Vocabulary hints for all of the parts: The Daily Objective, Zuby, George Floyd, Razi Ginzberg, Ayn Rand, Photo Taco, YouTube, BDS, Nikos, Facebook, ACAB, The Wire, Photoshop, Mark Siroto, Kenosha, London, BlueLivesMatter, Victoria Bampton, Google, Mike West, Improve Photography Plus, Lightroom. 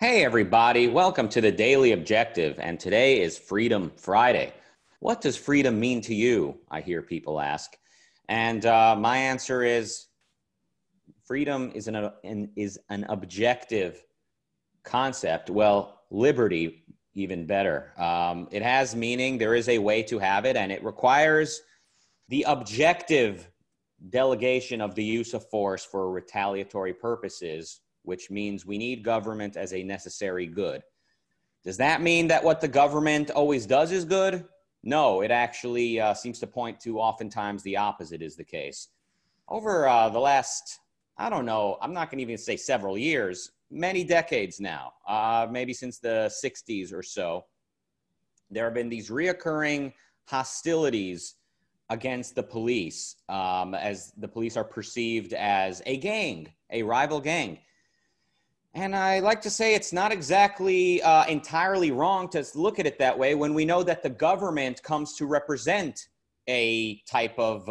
Hey everybody, welcome to The Daily Objective, and today is Freedom Friday. What does freedom mean to you? I hear people ask. And my answer is freedom is an objective concept. Well, liberty, even better. It has meaning, there is a way to have it, and it requires the objective delegation of the use of force for retaliatory purposes, which means we need government as a necessary good. Does that mean that what the government always does is good? No, it actually seems to point to oftentimes the opposite is the case. Over the last, I'm not going to even say several years, many decades now, maybe since the 60s or so, there have been these reoccurring hostilities against the police, as the police are perceived as a gang, a rival gang. And I like to say it's not exactly entirely wrong to look at it that way when we know that the government comes to represent a type of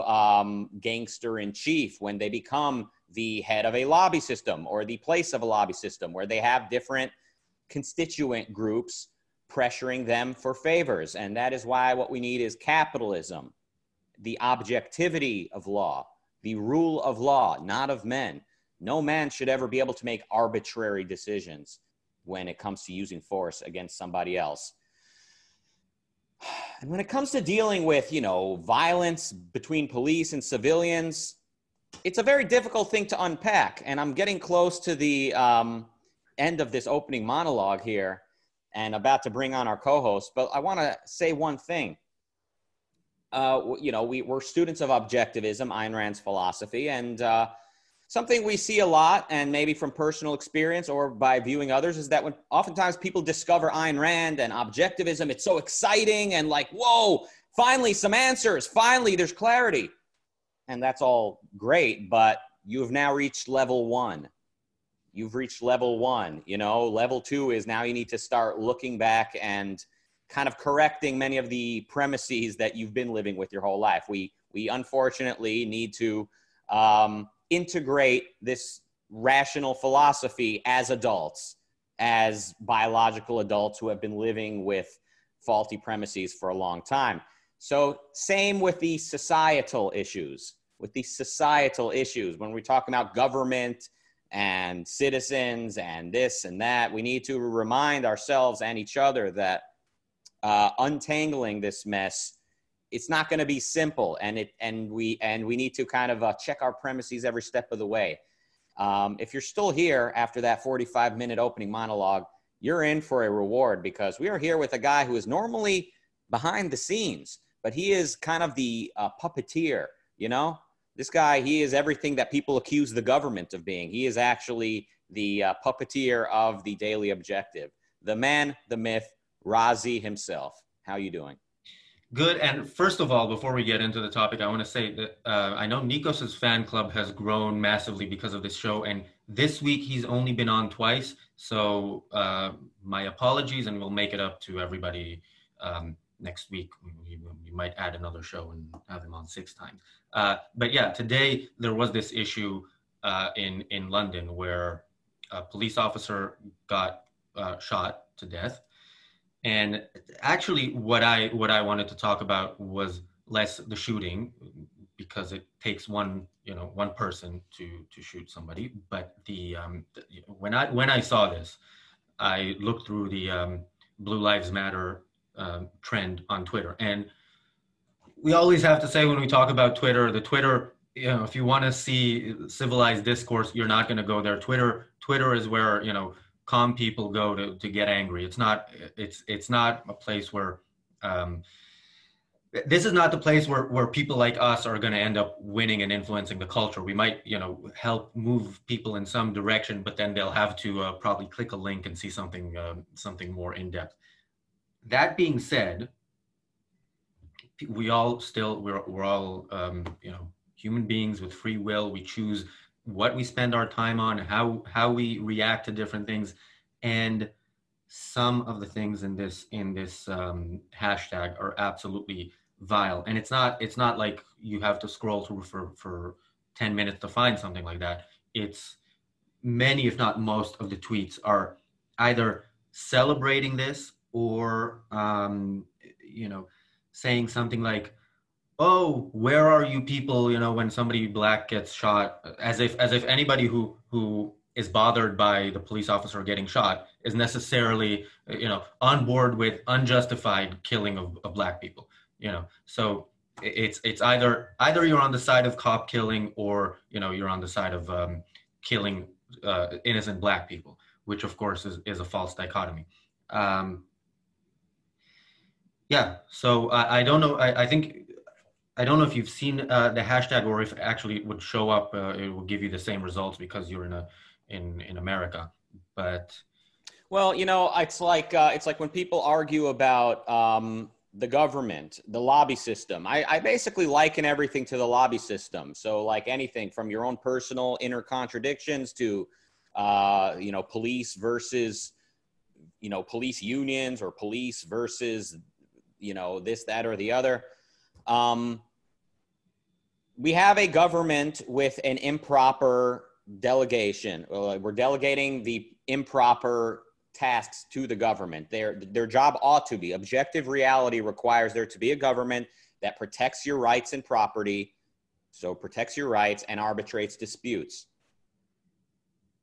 gangster in chief when they become the head of a lobby system or the place of a lobby system where they have different constituent groups pressuring them for favors. And that is why what we need is capitalism, the objectivity of law, the rule of law, not of men. No man should ever be able to make arbitrary decisions when it comes to using force against somebody else. And when it comes to dealing with, violence between police and civilians, it's a very difficult thing to unpack. And I'm getting close to the end of this opening monologue here and about to bring on our co-host, but I want to say one thing. We're students of objectivism, Ayn Rand's philosophy, and something we see a lot, and maybe from personal experience or by viewing others, is that when oftentimes people discover Ayn Rand and objectivism, it's so exciting and like, whoa, finally some answers, finally there's clarity. And that's all great, but you have now reached level one. You've reached level one, level two is now you need to start looking back and kind of correcting many of the premises that you've been living with your whole life. We unfortunately need to integrate this rational philosophy as adults, as biological adults who have been living with faulty premises for a long time. So same with the societal issues, when we talk about government and citizens and this and that, we need to remind ourselves and each other that untangling this mess, it's not going to be simple, and we need to kind of check our premises every step of the way. If you're still here after that 45-minute opening monologue, you're in for a reward, because we are here with a guy who is normally behind the scenes, but he is kind of the puppeteer, This guy, he is everything that people accuse the government of being. He is actually the puppeteer of The Daily Objective. The man, the myth, Razi himself. How are you doing? Good. And first of all, before we get into the topic, I want to say that I know Nikos's fan club has grown massively because of this show. And this week, he's only been on twice. So my apologies, and we'll make it up to everybody next week. We might add another show and have him on 6 times. But yeah, today there was this issue in London where a police officer got shot to death. And actually, what I wanted to talk about was less the shooting, because it takes one person to shoot somebody. But when I saw this, I looked through the Blue Lives Matter trend on Twitter, and we always have to say when we talk about Twitter, if you want to see civilized discourse, you're not going to go there. Twitter is where calm people go to get angry. It's not a place where, this is not the place where people like us are going to end up winning and influencing the culture. We might, help move people in some direction, but then they'll have to probably click a link and see something more in depth. That being said, we're all human beings with free will. We choose what we spend our time on, how we react to different things, and some of the things in this hashtag are absolutely vile. And it's not like you have to scroll through for 10 minutes to find something like that. It's many, if not most, of the tweets are either celebrating this or, you know, saying something like, oh, where are you people, you know, when somebody black gets shot, as if anybody who is bothered by the police officer getting shot is necessarily, you know, on board with unjustified killing of black people, you know. So it's either you're on the side of cop killing or, you know, you're on the side of killing innocent black people, which of course is a false dichotomy. Yeah, so I don't know, I don't know if you've seen the hashtag or if actually it would show up, it will give you the same results because you're in America, but. Well, you know, it's like when people argue about the government, the lobby system, I basically liken everything to the lobby system. So like anything from your own personal inner contradictions to, you know, police versus, you know, police unions or police versus, you know, this, that, or the other. We have a government with an improper delegation. We're delegating the improper tasks to the government. Their job ought to be. Objective reality requires there to be a government that protects your rights and property, so protects your rights and arbitrates disputes.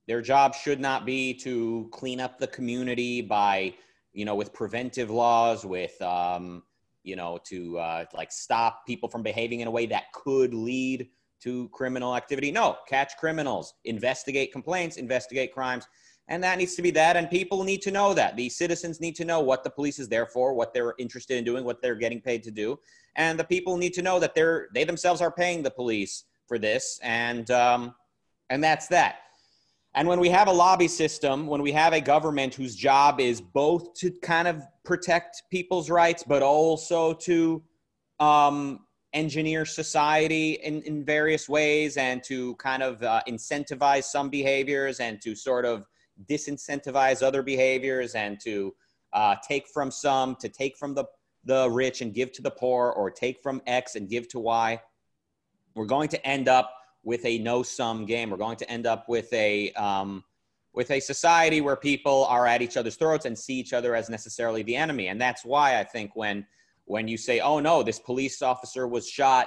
Their job should not be to clean up the community by, you know, with preventive laws, with, you know, to like stop people from behaving in a way that could lead to criminal activity. No, catch criminals, investigate complaints, investigate crimes. And that needs to be that. And people need to know that. The citizens need to know what the police is there for, what they're interested in doing, what they're getting paid to do. And the people need to know that they themselves are paying the police for this. And that's that. And when we have a lobby system, when we have a government whose job is both to kind of protect people's rights, but also to engineer society in various ways and to kind of incentivize some behaviors and to sort of disincentivize other behaviors and to take from some, to take from the rich and give to the poor, or take from X and give to Y, we're going to end up with a no-sum game. We're going to end up with a society where people are at each other's throats and see each other as necessarily the enemy. And that's why I think when you say, oh no, this police officer was shot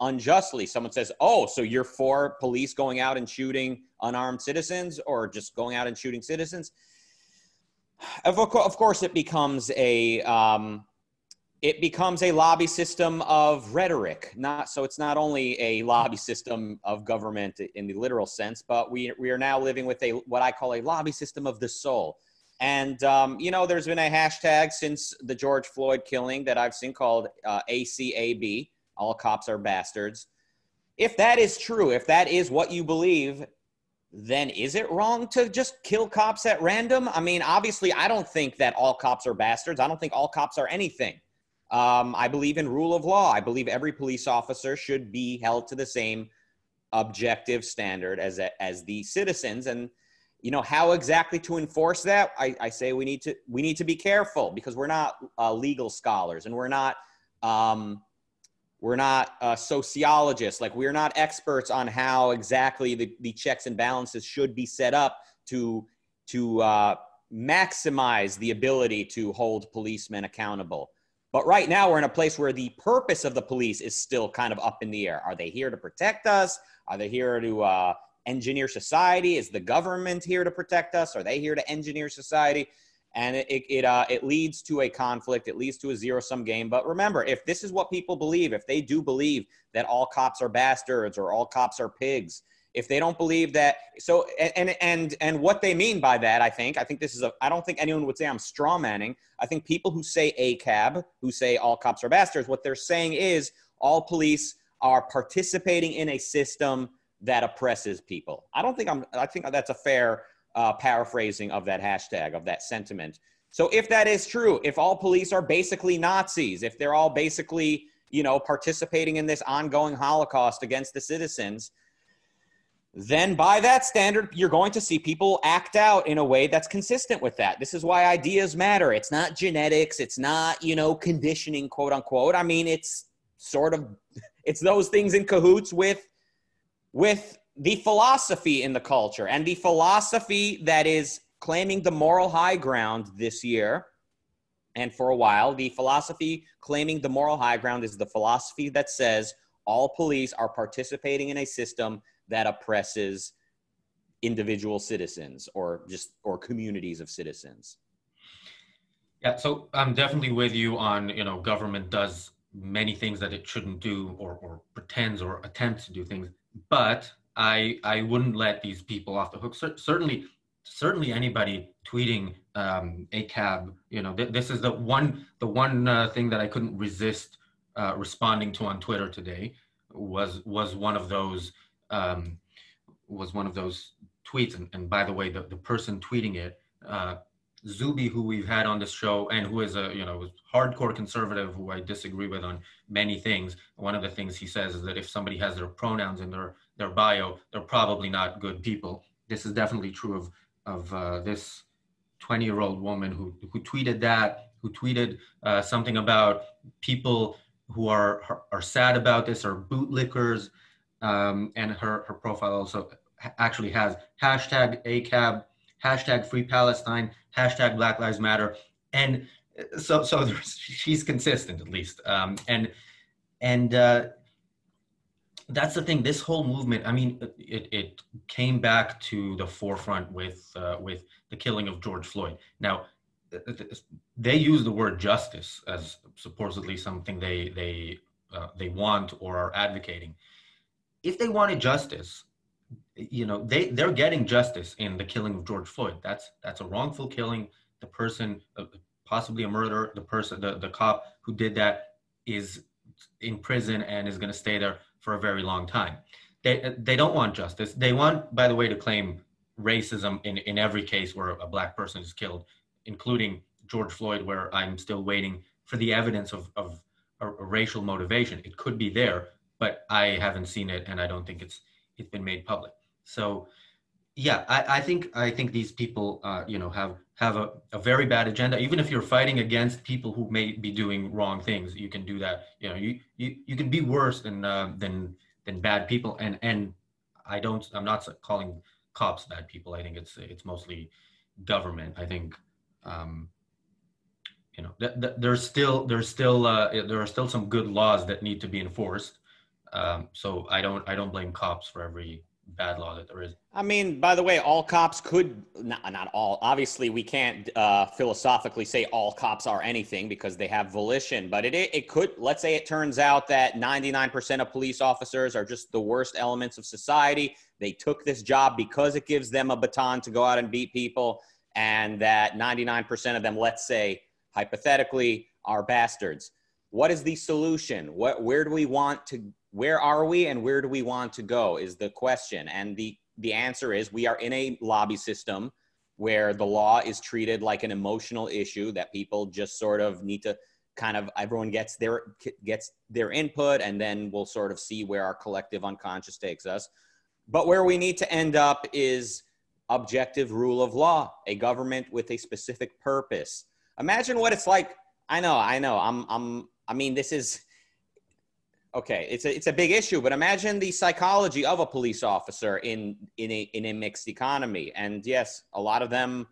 unjustly, someone says, oh, so you're for police going out and shooting unarmed citizens or just going out and shooting citizens? Of course it becomes a lobby system of rhetoric. It's not only a lobby system of government in the literal sense, but we are now living with what I call a lobby system of the soul. And, you know, there's been a hashtag since the George Floyd killing that I've seen called ACAB, all cops are bastards. If that is true, if that is what you believe, then is it wrong to just kill cops at random? I mean, obviously, I don't think that all cops are bastards. I don't think all cops are anything. I believe in rule of law. I believe every police officer should be held to the same objective standard as the citizens. And, you know, how exactly to enforce that? I say we need to be careful because we're not legal scholars and we're not sociologists. Like, we're not experts on how exactly the checks and balances should be set up to maximize the ability to hold policemen accountable. But right now we're in a place where the purpose of the police is still kind of up in the air. Are they here to protect us? Are they here to engineer society? Is the government here to protect us? Are they here to engineer society? And it leads to a conflict. It leads to a zero-sum game. But remember, if this is what people believe, if they do believe that all cops are bastards or all cops are pigs, if they don't believe that, so and what they mean by that, I think this is I don't think anyone would say I'm straw manning. I think people who say ACAB, who say all cops are bastards, what they're saying is all police are participating in a system that oppresses people. I think that's a fair paraphrasing of that hashtag, of that sentiment. So if that is true, if all police are basically Nazis, if they're all basically, you know, participating in this ongoing Holocaust against the citizens, then by that standard, you're going to see people act out in a way that's consistent with that. This is why ideas matter. It's not genetics. It's not, you know, conditioning, quote unquote. I mean, it's those things in cahoots with the philosophy in the culture and the philosophy that is claiming the moral high ground this year. And for a while, the philosophy claiming the moral high ground is the philosophy that says all police are participating in a system that oppresses individual citizens or communities of citizens. Yeah, so I'm definitely with you on, you know, government does many things that it shouldn't do or pretends or attempts to do things, but I wouldn't let these people off the hook. Certainly anybody tweeting ACAB, you know, this is the one thing that I couldn't resist responding to on Twitter today was one of those tweets. And by the way, the person tweeting it, Zuby, who we've had on this show and who is a, you know, hardcore conservative who I disagree with on many things. One of the things he says is that if somebody has their pronouns in their bio, they're probably not good people. This is definitely true of this 20-year-old woman who tweeted that, who tweeted something about people who are sad about this or bootlickers, and her profile also actually has hashtag ACAB, hashtag Free Palestine, hashtag Black Lives Matter, and so she's consistent at least, and that's the thing. This whole movement, I mean, it came back to the forefront with the killing of George Floyd. Now, they use the word justice as supposedly something they want or are advocating. If they wanted justice, you know, they're getting justice in the killing of George Floyd. That's a wrongful killing. The person, possibly a murderer, the cop who did that is in prison and is going to stay there for a very long time. They don't want justice. They want, by the way, to claim racism in every case where a black person is killed, including George Floyd, where I'm still waiting for the evidence of a racial motivation. It could be there, but I haven't seen it, and I don't think it's been made public. So, yeah, I think these people, you know, have a very bad agenda. Even if you're fighting against people who may be doing wrong things, you can do that. You know, you can be worse than bad people. And I'm not calling cops bad people. I think it's mostly government. I think, you know, there are still some good laws that need to be enforced. So I don't blame cops for every bad law that there is. I mean, by the way, all cops could, not all, obviously we can't philosophically say all cops are anything because they have volition, but it could, let's say it turns out that 99% of police officers are just the worst elements of society. They took this job because it gives them a baton to go out and beat people, and that 99% of them, let's say, hypothetically, are bastards. What is the solution? Where are we and where do we want to go is the question. And the answer is we are in a lobby system where the law is treated like an emotional issue that people just sort of need to kind of, everyone gets their input, and then we'll sort of see where our collective unconscious takes us. But where we need to end up is objective rule of law, a government with a specific purpose. Imagine what it's like. I know. I mean, this is, okay, it's a big issue, but imagine the psychology of a police officer in a mixed economy. And yes, a lot of them,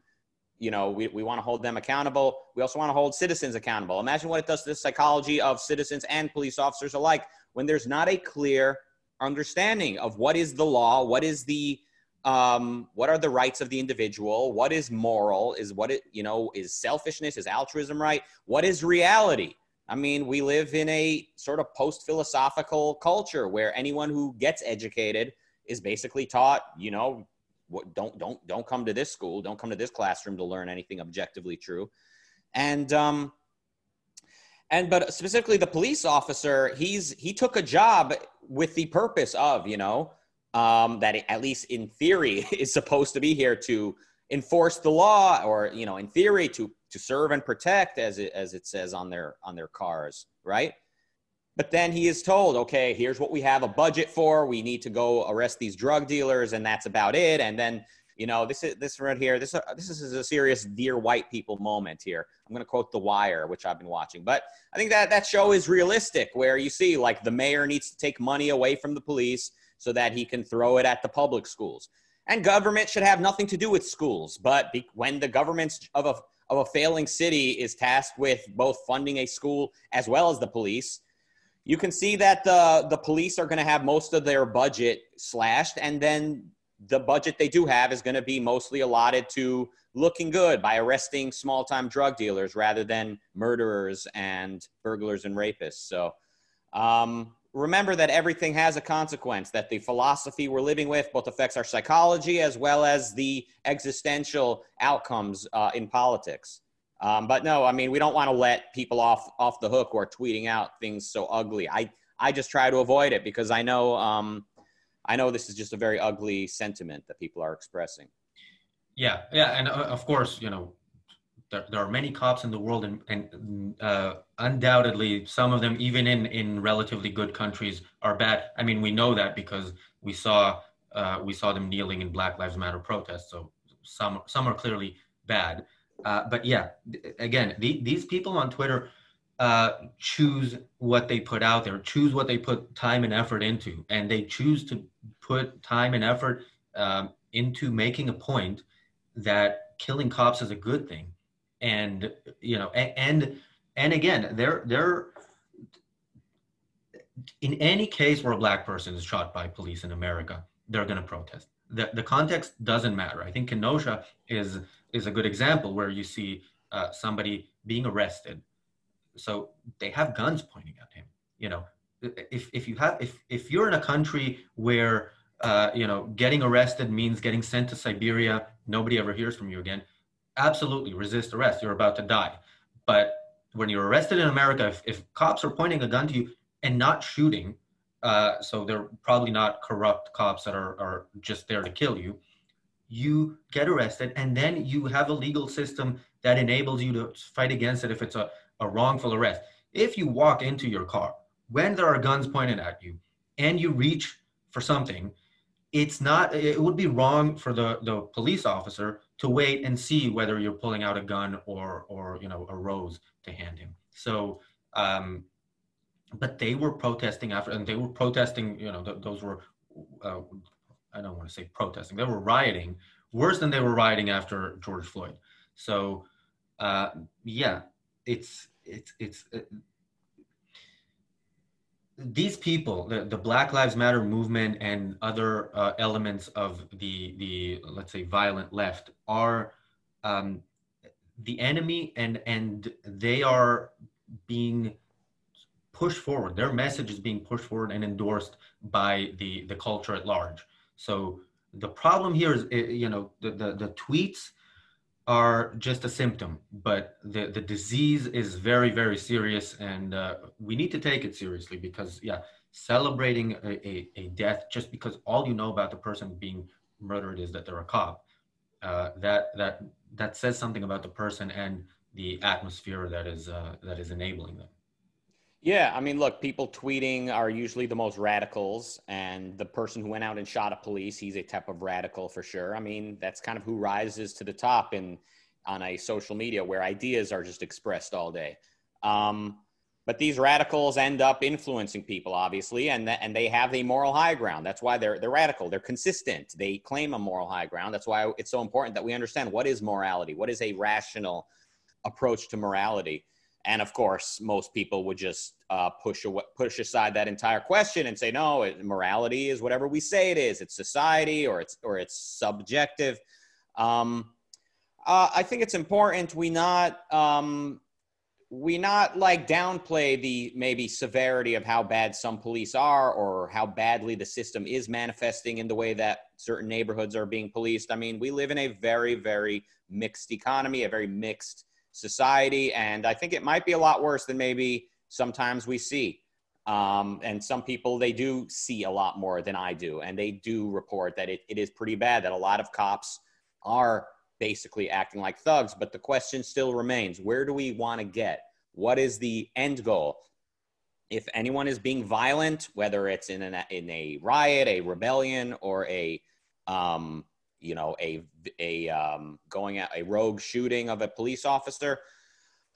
you know, we want to hold them accountable. We also want to hold citizens accountable. Imagine what it does to the psychology of citizens and police officers alike when there's not a clear understanding of what is the law, what is the what are the rights of the individual? What is moral? Is selfishness? Is altruism right? What is reality? I mean, we live in a sort of post-philosophical culture where anyone who gets educated is basically taught, you know, don't come to this school, don't come to this classroom to learn anything objectively true. But specifically the police officer, he took a job with the purpose of, you know, that at least in theory is supposed to be here to enforce the law, or, you know, in theory to serve and protect, as it says on their cars, right? But then he is told, okay, here's what we have a budget for. We need to go arrest these drug dealers, and that's about it. And then, you know, this right here, this is a serious dear white people moment here. I'm going to quote The Wire, which I've been watching. But I think that show is realistic, where you see, like, the mayor needs to take money away from the police so that he can throw it at the public schools. And government should have nothing to do with schools. But when the government of a failing city is tasked with both funding a school as well as the police, you can see that the police are going to have most of their budget slashed, and then the budget they do have is going to be mostly allotted to looking good by arresting small-time drug dealers rather than murderers and burglars and rapists. So remember that everything has a consequence, that the philosophy we're living with both affects our psychology as well as the existential outcomes in politics. But no, I mean, we don't want to let people off the hook who are tweeting out things so ugly. I just try to avoid it because I know this is just a very ugly sentiment that people are expressing. Yeah. And of course, you know, there are many cops in the world, and undoubtedly some of them, even in relatively good countries, are bad. I mean, we know that because we saw them kneeling in Black Lives Matter protests. So some are clearly bad. But yeah, again, these people on Twitter choose what they put out there, choose what they put time and effort into, and they choose to put time and effort into making a point that killing cops is a good thing. And, you know, and again, they're in any case where a Black person is shot by police in America, they're going to protest. The context doesn't matter. I think Kenosha is a good example where you see somebody being arrested. So they have guns pointing at him. You know, if you're in a country where you know, getting arrested means getting sent to Siberia, nobody ever hears from you again, absolutely resist arrest. You're about to die. But when you're arrested in America, if cops are pointing a gun to you and not shooting, so they're probably not corrupt cops that are just there to kill you, you get arrested, and then you have a legal system that enables you to fight against it if it's a wrongful arrest. If you walk into your car when there are guns pointed at you and you reach for something, it would be wrong for the police officer to wait and see whether you're pulling out a gun or you know, a rose to hand him. So, but they were protesting you know, those were, I don't want to say protesting, they were rioting, worse than they were rioting after George Floyd. So, yeah, it's these people, the Black Lives Matter movement and other elements of the let's say violent left are the enemy, and they are being pushed forward. Their message is being pushed forward and endorsed by the culture at large. So the problem here is, you know, the tweets are just a symptom, but the disease is very, very serious, and we need to take it seriously because, yeah, celebrating a death just because all you know about the person being murdered is that they're a cop, that says something about the person and the atmosphere that is enabling them. Yeah, I mean, look, people tweeting are usually the most radicals, and the person who went out and shot a police, he's a type of radical for sure. I mean, that's kind of who rises to the top on a social media where ideas are just expressed all day. But these radicals end up influencing people, obviously, and they have the moral high ground. That's why they're radical. They're consistent. They claim a moral high ground. That's why it's so important that we understand what is morality, what is a rational approach to morality. And of course, most people would just push aside that entire question and say, no, morality is whatever we say it is. It's society, or it's subjective. I think it's important we not like downplay the maybe severity of how bad some police are or how badly the system is manifesting in the way that certain neighborhoods are being policed. I mean, we live in a very, very mixed economy, a very mixed society, and I think it might be a lot worse than maybe sometimes we see. And some people, they do see a lot more than I do, and they do report that it is pretty bad, that a lot of cops are basically acting like thugs. But the question still remains, where do we want to get? What is the end goal? If anyone is being violent, whether it's in a riot, a rebellion, or a rogue shooting of a police officer,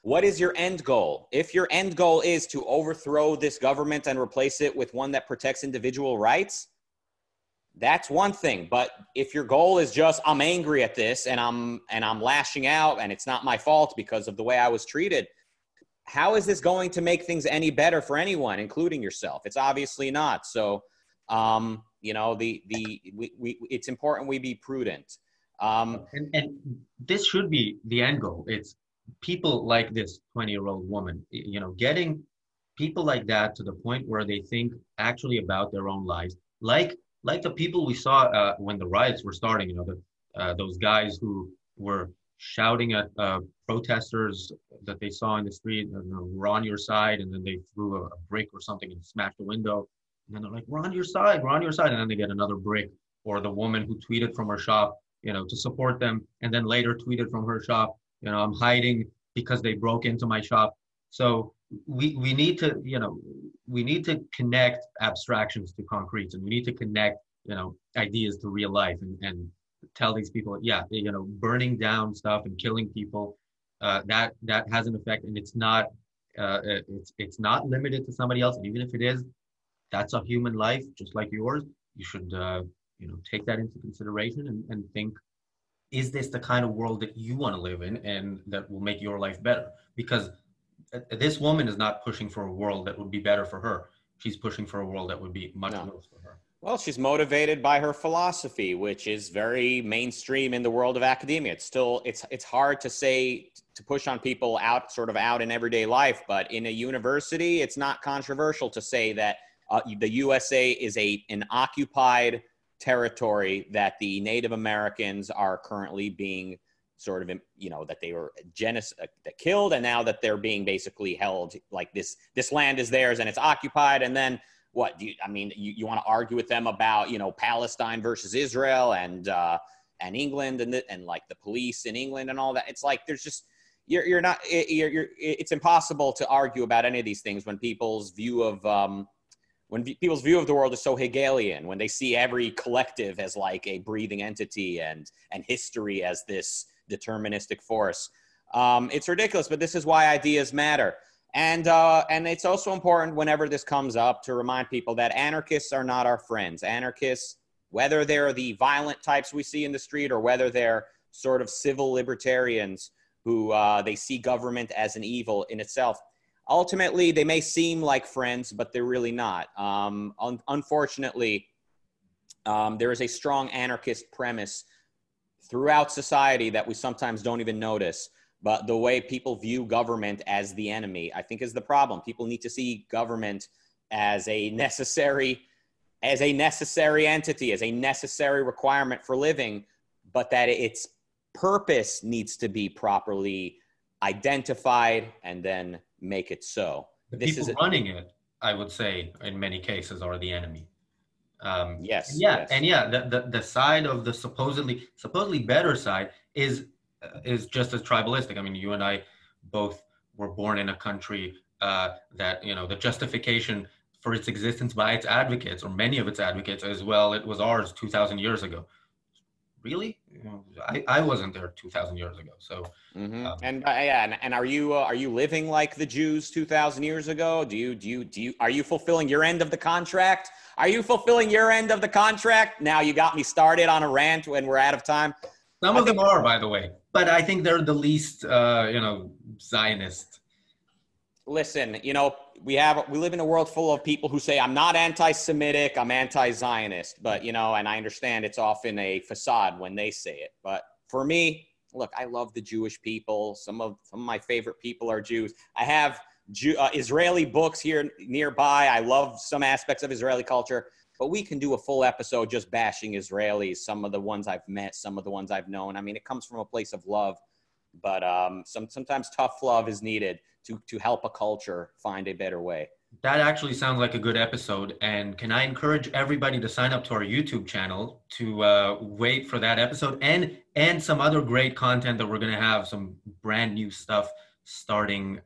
what is your end goal? If your end goal is to overthrow this government and replace it with one that protects individual rights, that's one thing. But if your goal is just, I'm angry at this and I'm lashing out and it's not my fault because of the way I was treated, how is this going to make things any better for anyone, including yourself? It's obviously not. So, you know, it's important we be prudent. And this should be the end goal. It's people like this 20-year-old woman, you know, getting people like that to the point where they think actually about their own lives. Like the people we saw when the riots were starting, you know, those guys who were shouting at protesters that they saw in the street, you know, we're on your side, and then they threw a brick or something and smashed the window. And then they're like, we're on your side, we're on your side. And then they get another brick. Or the woman who tweeted from her shop, you know, to support them, and then later tweeted from her shop, you know, I'm hiding because they broke into my shop. So we need to, you know, we need to connect abstractions to concrete, and we need to connect, you know, ideas to real life, and tell these people, yeah, you know, burning down stuff and killing people, that has an effect, and it's not limited to somebody else. And even if it is, that's a human life just like yours. You should, you know, take that into consideration and think, is this the kind of world that you want to live in and that will make your life better? Because this woman is not pushing for a world that would be better for her. She's pushing for a world that would be much worse for her. Well, she's motivated by her philosophy, which is very mainstream in the world of academia. It's still, it's hard to say, to push on people out, sort of out in everyday life, but in a university, it's not controversial to say that the USA is an occupied territory, that the Native Americans are currently being sort of, you know, that they were killed, and now that they're being basically held like this land is theirs and it's occupied. And then what do you, I mean, you want to argue with them about, you know, Palestine versus Israel and England and like the police in England and all that. It's like, there's just, it's impossible to argue about any of these things when people's view of, when people's view of the world is so Hegelian, when they see every collective as like a breathing entity and history as this deterministic force. It's ridiculous, but this is why ideas matter. And it's also important whenever this comes up to remind people that anarchists are not our friends. Anarchists, whether they're the violent types we see in the street or whether they're sort of civil libertarians who they see government as an evil in itself, ultimately, they may seem like friends, but they're really not. Unfortunately, there is a strong anarchist premise throughout society that we sometimes don't even notice. But the way people view government as the enemy, I think, is the problem. People need to see government as a necessary entity, as a necessary requirement for living, but that its purpose needs to be properly identified and then make it so. The people running it, I would say, in many cases, are the enemy. Yes. And yeah, yes. And yeah, the side of the supposedly better side is just as tribalistic. I mean, you and I both were born in a country that, you know, the justification for its existence by its advocates, or many of its advocates, as well, it was ours 2,000 years ago. Really? I wasn't there 2,000 years ago. So, mm-hmm. And are you living like the Jews 2,000 years ago? Are you fulfilling your end of the contract? Are you fulfilling your end of the contract? Now you got me started on a rant when we're out of time. Some of them are, by the way, but I think they're the least, you know, Zionist. Listen, you know, we live in a world full of people who say, I'm not anti-Semitic, I'm anti-Zionist, but, you know, and I understand it's often a facade when they say it. But for me, look, I love the Jewish people. Some of my favorite people are Jews. I have Israeli books here nearby. I love some aspects of Israeli culture, but we can do a full episode just bashing Israelis, some of the ones I've met, some of the ones I've known. I mean, it comes from a place of love. But sometimes tough love is needed to help a culture find a better way. That actually sounds like a good episode. And can I encourage everybody to sign up to our YouTube channel to wait for that episode and some other great content that we're going to have, some brand new stuff starting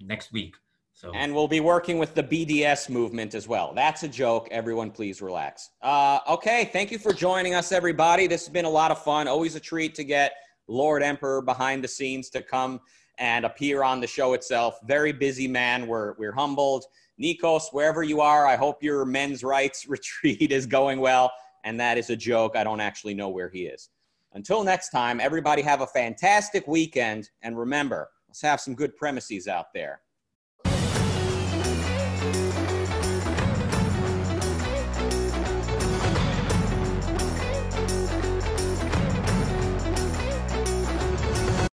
next week. So. And we'll be working with the BDS movement as well. That's a joke. Everyone, please relax. Okay. Thank you for joining us, everybody. This has been a lot of fun. Always a treat to get Lord Emperor behind the scenes to come and appear on the show itself. Very busy man. We're humbled. Nikos, wherever you are, I hope your men's rights retreat is going well. And that is a joke. I don't actually know where he is. Until next time, everybody have a fantastic weekend. And remember, let's have some good premises out there.